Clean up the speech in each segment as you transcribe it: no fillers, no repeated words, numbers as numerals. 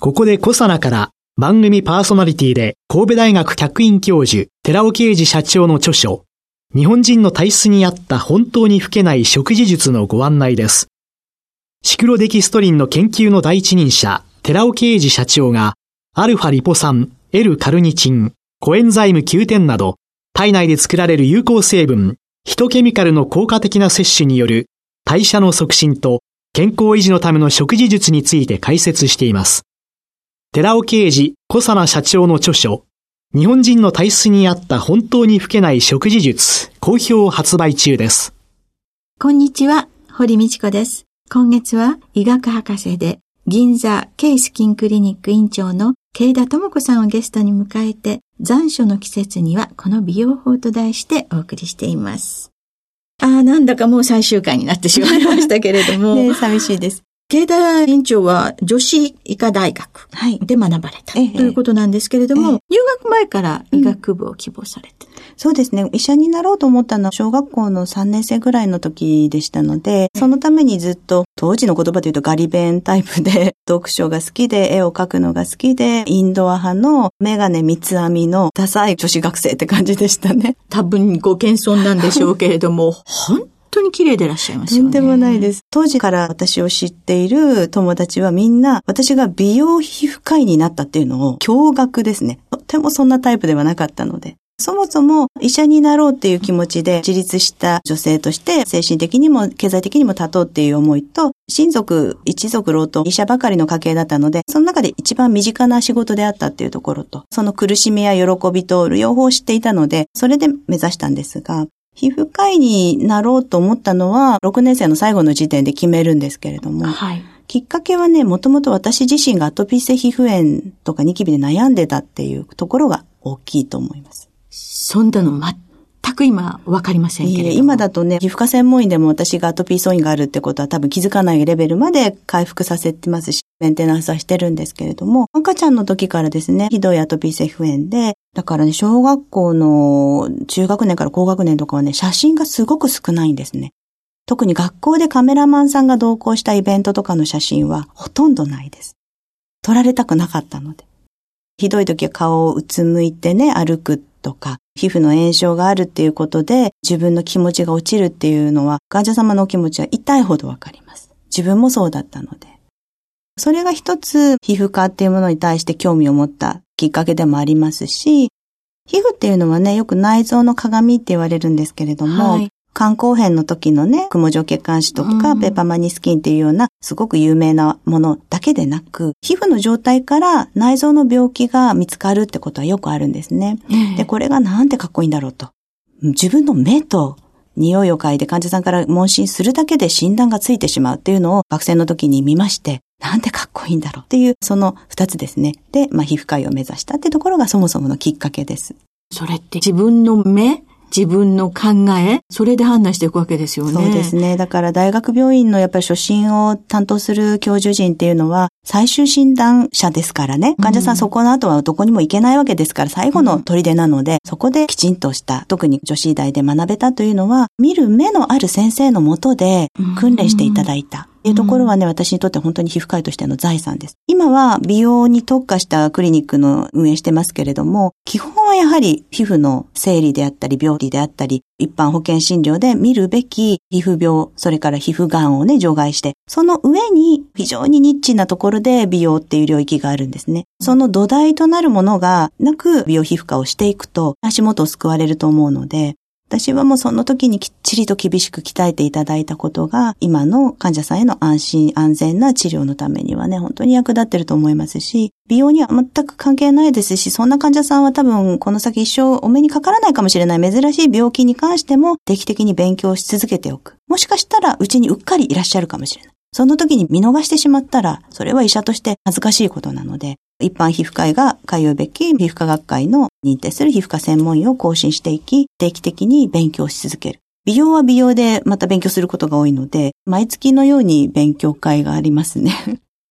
ここでコサナから、番組パーソナリティで神戸大学客員教授寺尾啓二社長の著書、日本人の体質に合った本当に老けない食事術のご案内です。シクロデキストリンの研究の第一人者寺尾啓二社長が、アルファリポ酸、L カルニチン、コエンザイム Q10 など体内で作られる有効成分ヒトケミカルの効果的な摂取による代謝の促進と健康維持のための食事術について解説しています。寺尾啓二小佐奈社長の著書、日本人の体質に合った本当に老けない食事術、好評発売中です。こんにちは、堀美智子です。今月は医学博士で銀座 K スキンクリニック院長の慶田智子さんをゲストに迎えて、残暑の季節にはこの美容法と題してお送りしています。なんだかもう最終回になってしまいましたけれどもね、寂しいです。慶田院長は女子医科大学で学ばれた、ということなんですけれども、入学前から医学部を希望されて、そうですね。医者になろうと思ったのは小学校の3年生ぐらいの時でしたので、そのためにずっと当時の言葉で言うとガリ勉タイプで、読書が好きで、絵を描くのが好きで、インドア派のメガネ三つ編みのダサい女子学生って感じでしたね。多分ご謙遜なんでしょうけれども、本当に綺麗でいらっしゃいますよね。とんでもないです。当時から私を知っている友達はみんな、私が美容皮膚科医になったっていうのを驚愕ですね。とてもそんなタイプではなかったので。そもそも医者になろうっていう気持ちで、自立した女性として精神的にも経済的にも立とうっていう思いと、親族、一族、老と医者ばかりの家系だったので、その中で一番身近な仕事であったっていうところと、その苦しみや喜びと両方知っていたので、それで目指したんですが、皮膚科医になろうと思ったのは6年生の最後の時点で決めるんですけれども、きっかけはね、もともと私自身がアトピー性皮膚炎とかニキビで悩んでたっていうところが大きいと思います。そんなの全く今わかりませんけれども。今だとね、皮膚科専門医でも私がアトピー素因があるってことは多分気づかないレベルまで回復させてますし、メンテナンスはしてるんですけれども、赤ちゃんの時からですね、ひどいアトピー性皮膚炎で、だからね、小学校の中学年から高学年とかはね、写真がすごく少ないんですね。特に学校でカメラマンさんが同行したイベントとかの写真はほとんどないです。撮られたくなかったので。ひどい時は顔をうつむいてね、歩くとか、皮膚の炎症があるっていうことで自分の気持ちが落ちるっていうのは、患者様のお気持ちは痛いほどわかります。自分もそうだったので。それが一つ皮膚科っていうものに対して興味を持ったきっかけでもありますし、皮膚っていうのはね、よく内臓の鏡って言われるんですけれども、肝硬変の時のね、雲状血管視とか、ペーパーマニスキンっていうようなすごく有名なものだけでなく、皮膚の状態から内臓の病気が見つかるってことはよくあるんですね。で、これがなんてかっこいいんだろうと。自分の目と匂いを嗅いで患者さんから問診するだけで診断がついてしまうっていうのを学生の時に見まして、なんてかっこいいんだろうっていう、その二つですね。で、皮膚科医を目指したってところがそもそものきっかけです。それって自分の目、自分の考え、それで判断していくわけですよね。そうですね。だから大学病院のやっぱり初診を担当する教授陣っていうのは最終診断者ですからね。患者さんそこの後はどこにも行けないわけですから最後の砦なので、そこできちんとした、特に女子医大で学べたというのは、見る目のある先生の下で訓練していただいた。というところはね、私にとって本当に皮膚科医としての財産です。今は美容に特化したクリニックの運営してますけれども、基本はやはり皮膚の生理であったり病理であったり、一般保険診療で見るべき皮膚病、それから皮膚がんをね、除外して、その上に非常にニッチなところで美容っていう領域があるんですね。その土台となるものがなく美容皮膚科をしていくと足元を救われると思うので、私はもうその時にきっちりと厳しく鍛えていただいたことが、今の患者さんへの安心安全な治療のためにはね、本当に役立ってると思いますし、美容には全く関係ないですし、そんな患者さんは多分この先一生お目にかからないかもしれない珍しい病気に関しても定期的に勉強し続けておく。もしかしたらうちにうっかりいらっしゃるかもしれない。その時に見逃してしまったら、それは医者として恥ずかしいことなので、一般皮膚科医が通うべき皮膚科学会の認定する皮膚科専門医を更新していき、定期的に勉強し続ける。美容は美容でまた勉強することが多いので、毎月のように勉強会がありますね。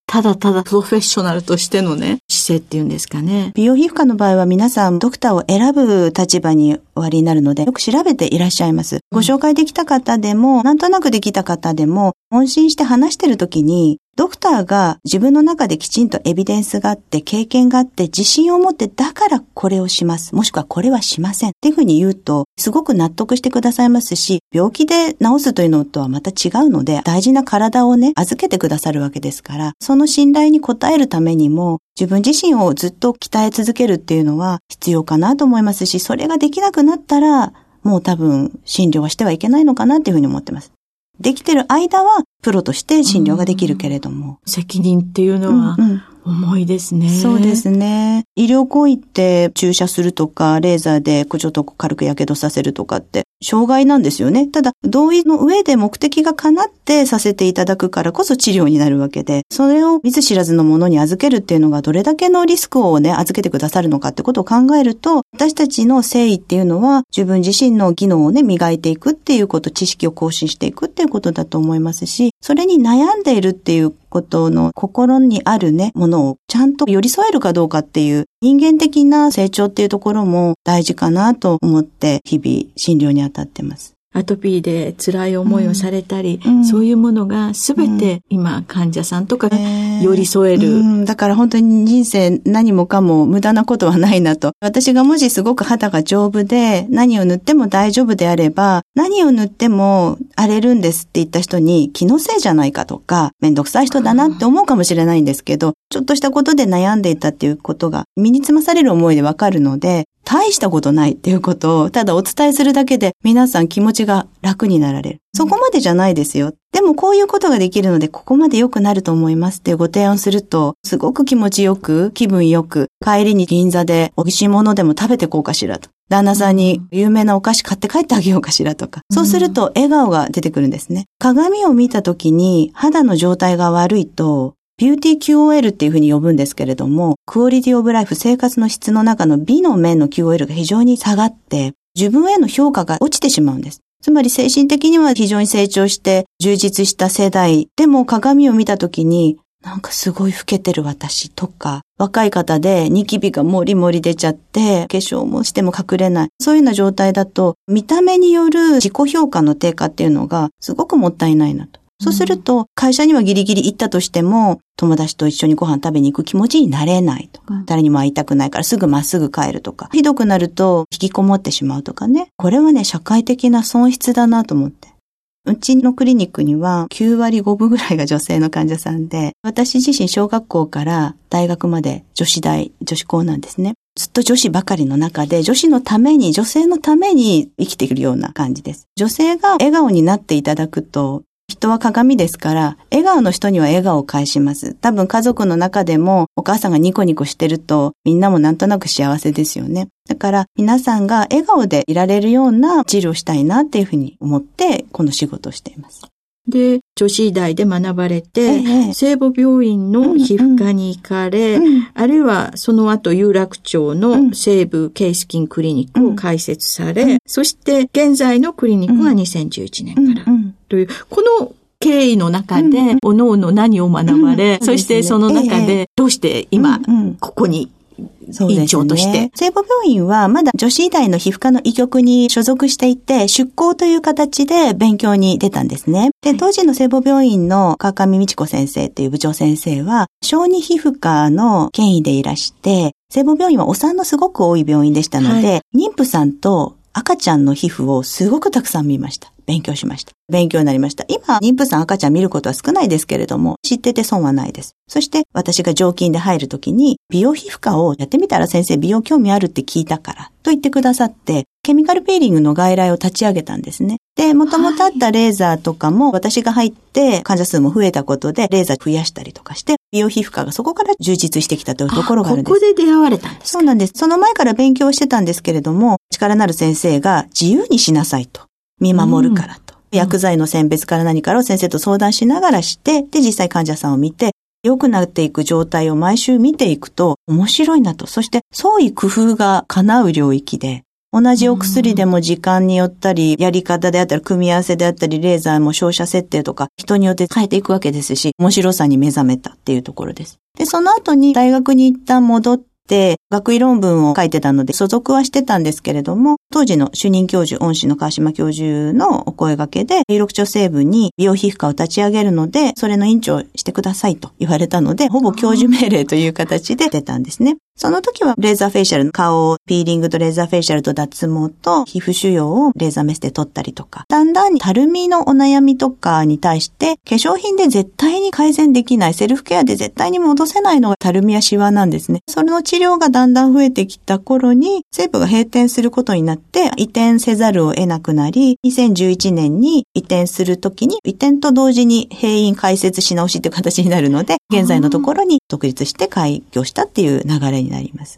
ただただプロフェッショナルとしてのね、姿勢っていうんですかね。美容皮膚科の場合は皆さんドクターを選ぶ立場におありになるので、よく調べていらっしゃいます。ご紹介できた方でも、なんとなくできた方でも、問診して話してる時に、ドクターが自分の中できちんとエビデンスがあって、経験があって、自信を持って、だからこれをします。もしくはこれはしません。っていうふうに言うと、すごく納得してくださいますし、病気で治すというのとはまた違うので、大事な体をね、預けてくださるわけですから、その信頼に応えるためにも、自分自身をずっと鍛え続けるっていうのは必要かなと思いますし、それができなくなったら、もう多分診療はしてはいけないのかなっていうふうに思ってます。できてる間はプロとして診療ができるけれども、責任っていうのは重いですね、そうですね。医療行為って注射するとかレーザーでちょっと軽く火傷させるとかって障害なんですよね。ただ同意の上で目的が叶ってさせていただくからこそ治療になるわけで、それを見ず知らずのものに預けるっていうのがどれだけのリスクをね、預けてくださるのかってことを考えると、私たちの誠意っていうのは自分自身の技能をね、磨いていくっていうこと、知識を更新していくっていうことだと思いますし、それに悩んでいるっていうことの心にあるね、ものをちゃんと寄り添えるかどうかっていう人間的な成長っていうところも大事かなと思って日々診療に当たってます。アトピーで辛い思いをされたり、そういうものがすべて今患者さんとかが寄り添える、だから本当に人生何もかも無駄なことはないなと。私がもしすごく肌が丈夫で何を塗っても大丈夫であれば、何を塗っても荒れるんですって言った人に気のせいじゃないかとか、めんどくさい人だなって思うかもしれないんですけど、ちょっとしたことで悩んでいたっていうことが身につまされる思いでわかるので、大したことないっていうことをただお伝えするだけで皆さん気持ちが楽になられる。そこまでじゃないですよ。でもこういうことができるのでここまで良くなると思いますっていうご提案すると、すごく気持ちよく、気分よく、帰りに銀座で美味しいものでも食べてこうかしらと。旦那さんに有名なお菓子買って帰ってあげようかしらとか。そうすると笑顔が出てくるんですね。鏡を見た時に肌の状態が悪いと、ビューティー QOL っていうふうに呼ぶんですけれども、クオリティオブライフ、生活の質の中の美の面の QOL が非常に下がって、自分への評価が落ちてしまうんです。つまり精神的には非常に成長して充実した世代。でも鏡を見たときに、なんかすごい老けてる私とか、若い方でニキビがもりもり出ちゃって、化粧もしても隠れない。そういうような状態だと、見た目による自己評価の低下っていうのがすごくもったいないなと。そうすると、会社にはギリギリ行ったとしても、友達と一緒にご飯食べに行く気持ちになれないとか、誰にも会いたくないからすぐまっすぐ帰るとか、ひどくなると引きこもってしまうとかね。これはね、社会的な損失だなと思って。うちのクリニックには9割5分ぐらいが女性の患者さんで、私自身小学校から大学まで女子大、女子校なんですね。ずっと女子ばかりの中で、女子のために、女性のために生きているような感じです。女性が笑顔になっていただくと、人は鏡ですから、笑顔の人には笑顔を返します。多分家族の中でもお母さんがニコニコしてるとみんなもなんとなく幸せですよね。だから皆さんが笑顔でいられるような治療をしたいなっていうふうに思ってこの仕事をしています。で、女子医大で学ばれて、聖母病院の皮膚科に行かれ、あるいはその後有楽町の西部ケイスキンクリニックを開設され、そして現在のクリニックが2011年から。という、この経緯の中で、おのおの何を学ばれ、そしてその中で、どうして今、ここに、院長として。聖母病院はまだ女子医大の皮膚科の医局に所属していて、出向という形で勉強に出たんですね。で、当時の聖母病院の川上美智子先生という部長先生は、小児皮膚科の権威でいらして、聖母病院はお産のすごく多い病院でしたので、妊婦さんと赤ちゃんの皮膚をすごくたくさん見ました。勉強しました。勉強になりました。今、妊婦さん赤ちゃん見ることは少ないですけれども、知ってて損はないです。そして、私が常勤で入るときに、美容皮膚科をやってみたら先生、美容興味あるって聞いたから、と言ってくださって、ケミカルピーリングの外来を立ち上げたんですね。で、もともとあったレーザーとかも、私が入って、患者数も増えたことで、レーザー増やしたりとかして、美容皮膚科がそこから充実してきたというところがあるんです。ここで出会われたんですか？そうなんです。その前から勉強してたんですけれども、力のある先生が自由にしなさいと。見守るからと。薬剤の選別から何からを先生と相談しながらして、で、実際患者さんを見て、良くなっていく状態を毎週見ていくと面白いなと、そして創意工夫が叶う領域で、同じお薬でも時間によったり、やり方であったり、組み合わせであったり、レーザーも照射設定とか、人によって変えていくわけですし、面白さに目覚めたっていうところです。で、その後に大学に一旦戻って、学位論文を書いてたので、所属はしてたんですけれども、当時の主任教授、恩師の川島教授のお声掛けで、有楽町西部に美容皮膚科を立ち上げるので、それの院長してくださいと言われたので、ほぼ教授命令という形で出たんですね。その時はレーザーフェイシャルの顔をピーリングとレーザーフェイシャルと脱毛と皮膚腫瘍をレーザーメスで取ったりとか、だんだんにたるみのお悩みとかに対して化粧品で絶対に改善できない、セルフケアで絶対に戻せないのがたるみやシワなんですね。それの治療がだんだん増えてきた頃に西部が閉店することになって移転せざるを得なくなり、2011年に移転するときに移転と同時に閉院開設し直しという形になるので、現在のところに独立して開業したっていう流れになります。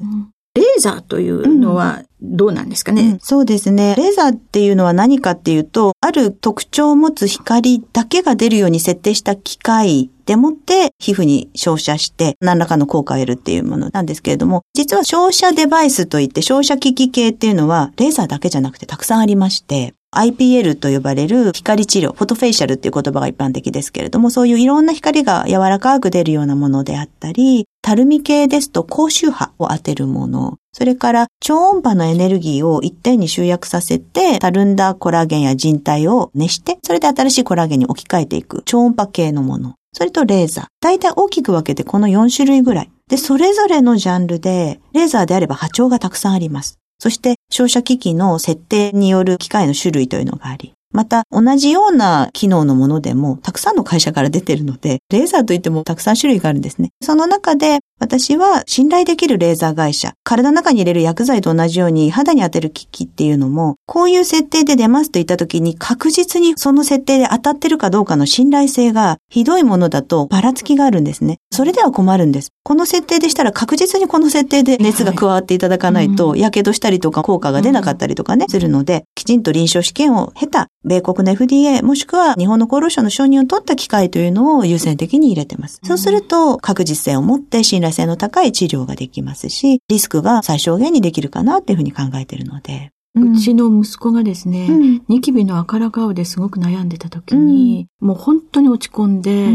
レーザーというのはどうなんですかね、そうですね。レーザーっていうのは何かっていうと、ある特徴を持つ光だけが出るように設定した機械でもって皮膚に照射して何らかの効果を得るっていうものなんですけれども、実は照射デバイスといって照射機器系っていうのはレーザーだけじゃなくてたくさんありまして、IPL と呼ばれる光治療、フォトフェイシャルっていう言葉が一般的ですけれども、そういういろんな光が柔らかく出るようなものであったり、たるみ系ですと高周波を当てるもの、それから超音波のエネルギーを一点に集約させて、たるんだコラーゲンや靭帯を熱して、それで新しいコラーゲンに置き換えていく超音波系のもの、それとレーザー。だいたい大きく分けてこの4種類ぐらい。で、それぞれのジャンルで、レーザーであれば波長がたくさんあります。そして照射機器の設定による機械の種類というのがあり、また同じような機能のものでもたくさんの会社から出ているので、レーザーといってもたくさん種類があるんですね。その中で私は信頼できるレーザー会社、体の中に入れる薬剤と同じように肌に当てる機器っていうのも、こういう設定で出ますといった時に確実にその設定で当たってるかどうかの信頼性がひどいものだとばらつきがあるんですね。それでは困るんです。この設定でしたら確実にこの設定で熱が加わっていただかないと、やけどしたりとか効果が出なかったりとかね、するので、きちんと臨床試験を経た米国の FDA もしくは日本の厚労省の承認を取った機械というのを優先的に入れています。そうすると確実性を持って信頼性の高い治療ができますし、リスクが最小限にできるかなっていうふうに考えているので。うちの息子がですね、ニキビの赤ら顔ですごく悩んでた時に、もう本当に落ち込んで、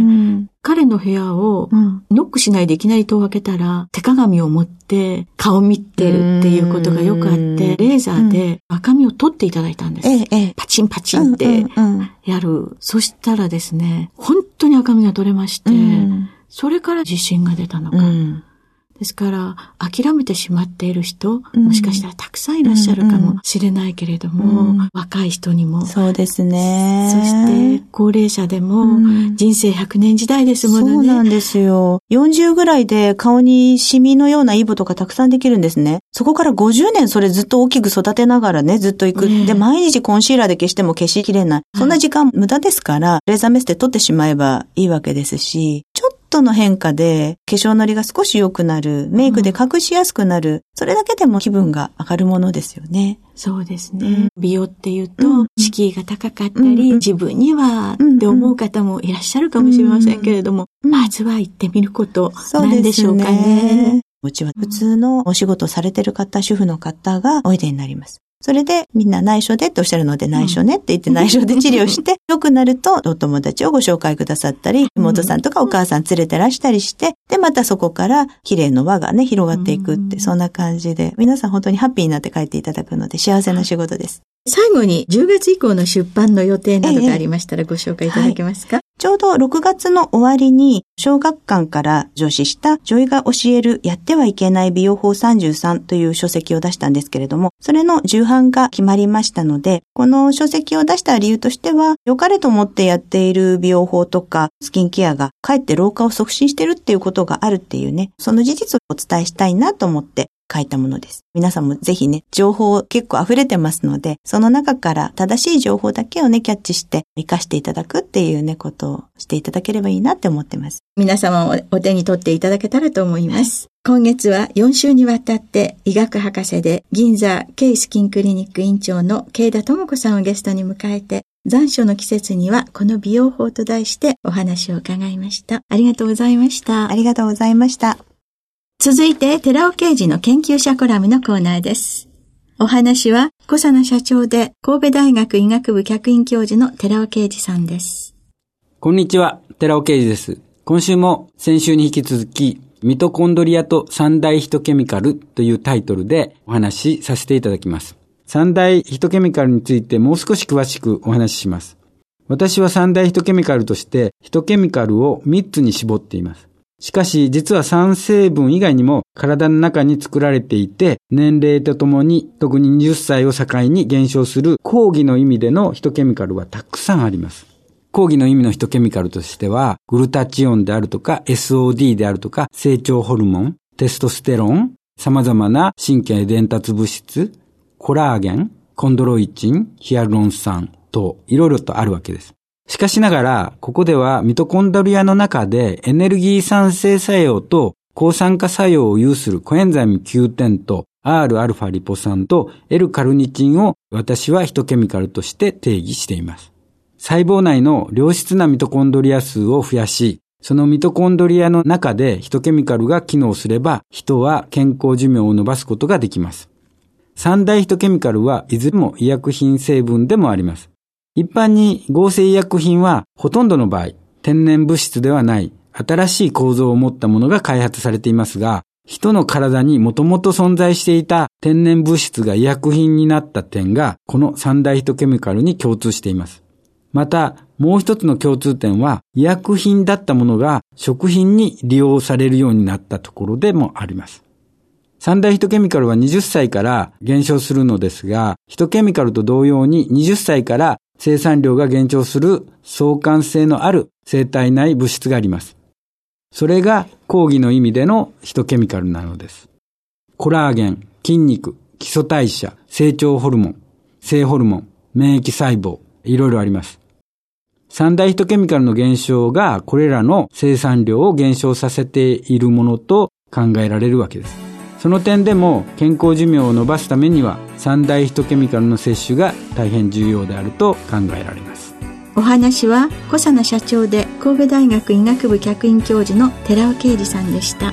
彼の部屋をノックしないでいきなり戸を開けたら、手鏡を持って顔見てるっていうことがよくあって、レーザーで赤みを取っていただいたんです。パチンパチンってやる。そしたらですね、本当に赤みが取れまして、それから自信が出たのか。ですから諦めてしまっている人、もしかしたらたくさんいらっしゃるかもしれないけれども、若い人にもそうですね。そして高齢者でも、人生100年時代ですものね。そうなんですよ。40ぐらいで顔にシミのようなイボとかたくさんできるんですね。そこから50年それずっと大きく育てながらね、ずっといく、で毎日コンシーラーで消しても消しきれない、そんな時間無駄ですから、レーザーメスで取ってしまえばいいわけですし、ちょっとの変化で化粧のりが少し良くなる、メイクで隠しやすくなる、それだけでも気分が上がるものですよね。そうですね。美容っていうと、敷居が高かったり、自分にはって思う方もいらっしゃるかもしれませんけれども、まずは行ってみることなんでしょうかね。そうですね。うちは普通のお仕事されてる方、主婦の方がおいでになります。それでみんな内緒でっておっしゃるので、内緒ねって言って内緒で治療して、良くなるとお友達をご紹介くださったり、妹さんとかお母さん連れてらしたりして、でまたそこから綺麗の輪がね、広がっていくって、そんな感じで、皆さん本当にハッピーになって帰っていただくので幸せな仕事です。最後に10月以降の出版の予定などがありましたらご紹介いただけますか？ちょうど6月の終わりに小学館から上梓した女医が教えるやってはいけない美容法33という書籍を出したんですけれども、それの重版が決まりましたので、この書籍を出した理由としては、良かれと思ってやっている美容法とかスキンケアがかえって老化を促進してるっていうことがあるっていうね、その事実をお伝えしたいなと思って書いたものです。皆さんもぜひね、情報結構溢れてますので、その中から正しい情報だけをね、キャッチして活かしていただくっていうね、ことをしていただければいいなって思ってます。皆様もお手に取っていただけたらと思います。今月は4週にわたって医学博士で銀座Kスキンクリニック院長の慶田智子さんをゲストに迎えて、残暑の季節にはこの美容法と題してお話を伺いました。ありがとうございました。ありがとうございました。続いて、寺尾啓二の研究者コラムのコーナーです。お話は、小佐奈社長で神戸大学医学部客員教授の寺尾啓二さんです。こんにちは、寺尾啓二です。今週も先週に引き続き、ミトコンドリアと三大ヒトケミカルというタイトルでお話しさせていただきます。三大ヒトケミカルについてもう少し詳しくお話しします。私は三大ヒトケミカルとしてヒトケミカルを3つに絞っています。しかし実は3成分以外にも体の中に作られていて、年齢とともに特に20歳を境に減少する抗議の意味でのヒトケミカルはたくさんあります。抗議の意味のヒトケミカルとしては、グルタチオンであるとか SOD であるとか、成長ホルモン、テストステロン、様々な神経伝達物質、コラーゲン、コンドロイチン、ヒアルロン酸といろいろとあるわけです。しかしながら、ここではミトコンドリアの中でエネルギー産生作用と抗酸化作用を有するコエンザイム Q10 と Rα リポ酸と L カルニチンを私はヒトケミカルとして定義しています。細胞内の良質なミトコンドリア数を増やし、そのミトコンドリアの中でヒトケミカルが機能すれば、人は健康寿命を伸ばすことができます。三大ヒトケミカルはいずれも医薬品成分でもあります。一般に合成医薬品はほとんどの場合、天然物質ではない新しい構造を持ったものが開発されていますが、人の体にもともと存在していた天然物質が医薬品になった点が、この三大ヒトケミカルに共通しています。また、もう一つの共通点は、医薬品だったものが食品に利用されるようになったところでもあります。三大ヒトケミカルは20歳から減少するのですが、ヒトケミカルと同様に20歳から生産量が減少する相関性のある生体内物質があります。それが抗議の意味でのヒトケミカルなのです。コラーゲン、筋肉、基礎代謝、成長ホルモン、性ホルモン、免疫細胞、いろいろあります。三大ヒトケミカルの減少がこれらの生産量を減少させているものと考えられるわけです。その点でも健康寿命を伸ばすためには三大ヒトケミカルの摂取が大変重要であると考えられます。お話は小佐奈社長で神戸大学医学部客員教授の寺尾啓二さんでした。